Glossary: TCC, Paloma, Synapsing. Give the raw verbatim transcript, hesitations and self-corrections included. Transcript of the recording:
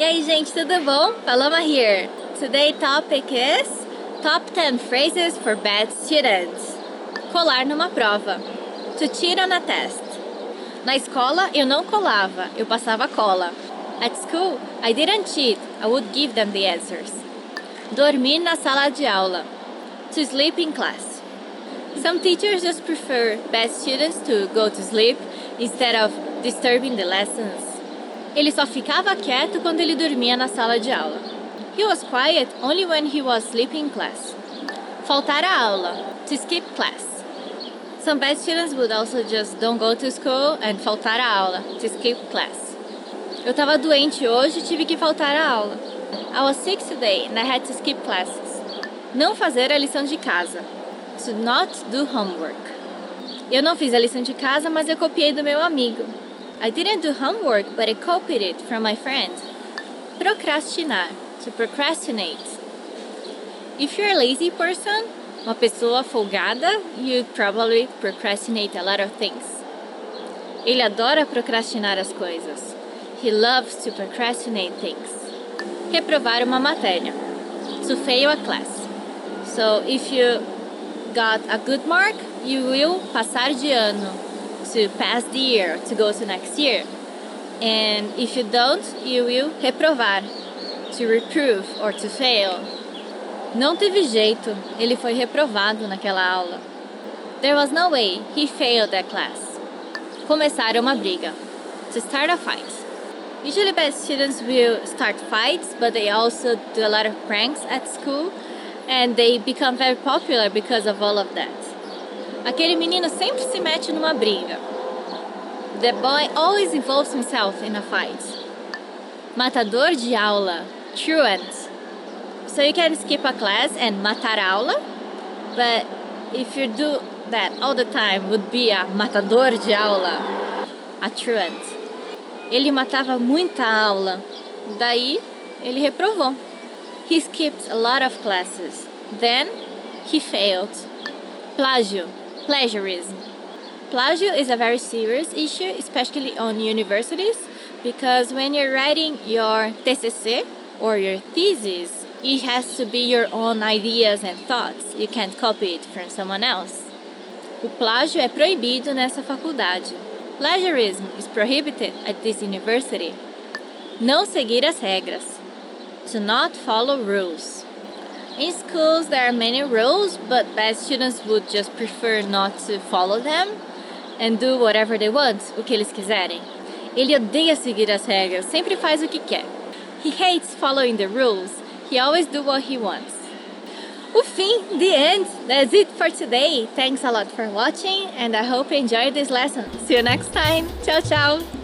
E aí, gente, tudo bom? Paloma here. Today topic is top ten phrases for bad students. Colar numa prova. To cheat on a test. Na escola eu não colava, eu passava cola. At school, I didn't cheat, I would give them the answers. Dormir na sala de aula. To sleep in class. Some teachers just prefer bad students to go to sleep instead of disturbing the lessons. Ele só ficava quieto quando ele dormia na sala de aula. He was quiet only when he was sleeping in class. Faltar a aula. To skip class. Some bad students would also just don't go to school and faltar a aula. To skip class. Eu estava doente hoje e tive que faltar a aula. I was sick today and I had to skip classes. Não fazer a lição de casa. To not do homework. Eu não fiz a lição de casa, mas eu copiei do meu amigo. I didn't do homework, but I copied it from my friend. Procrastinar, to procrastinate. If you're a lazy person, uma pessoa folgada, you'd probably procrastinate a lot of things. Ele adora procrastinar as coisas. He loves to procrastinate things. Reprovar uma matéria. To fail a class. So if you got a good mark, you will passar de ano. To pass the year, to go to next year. And if you don't, you will reprovar, to reprove or to fail. Não teve jeito, ele foi reprovado naquela aula. There was no way, he failed that class. Começar uma briga. To start a fight. Usually bad students will start fights, but they also do a lot of pranks at school, and they become very popular because of all of that. Aquele menino sempre se mete numa briga. The boy always involves himself in a fight. Matador de aula. Truant. So you can skip a class and matar aula. But if you do that all the time, would be a matador de aula. A truant. Ele matava muita aula. Daí, ele reprovou. He skipped a lot of classes. Then, he failed. Plágio. Plagiarism. Plagio is a very serious issue, especially on universities, because when you're writing your T C C or your thesis, it has to be your own ideas and thoughts. You can't copy it from someone else. O plágio é proibido nessa faculdade. Plagiarism is prohibited at this university. Não seguir as regras. To not follow rules. In schools, there are many rules, but bad students would just prefer not to follow them and do whatever they want, o que eles quiserem. Ele odeia seguir as regras, sempre faz o que quer. He hates following the rules. He always do what he wants. O fim, the end. That's it for today. Thanks a lot for watching, and I hope you enjoyed this lesson. See you next time. Tchau, tchau.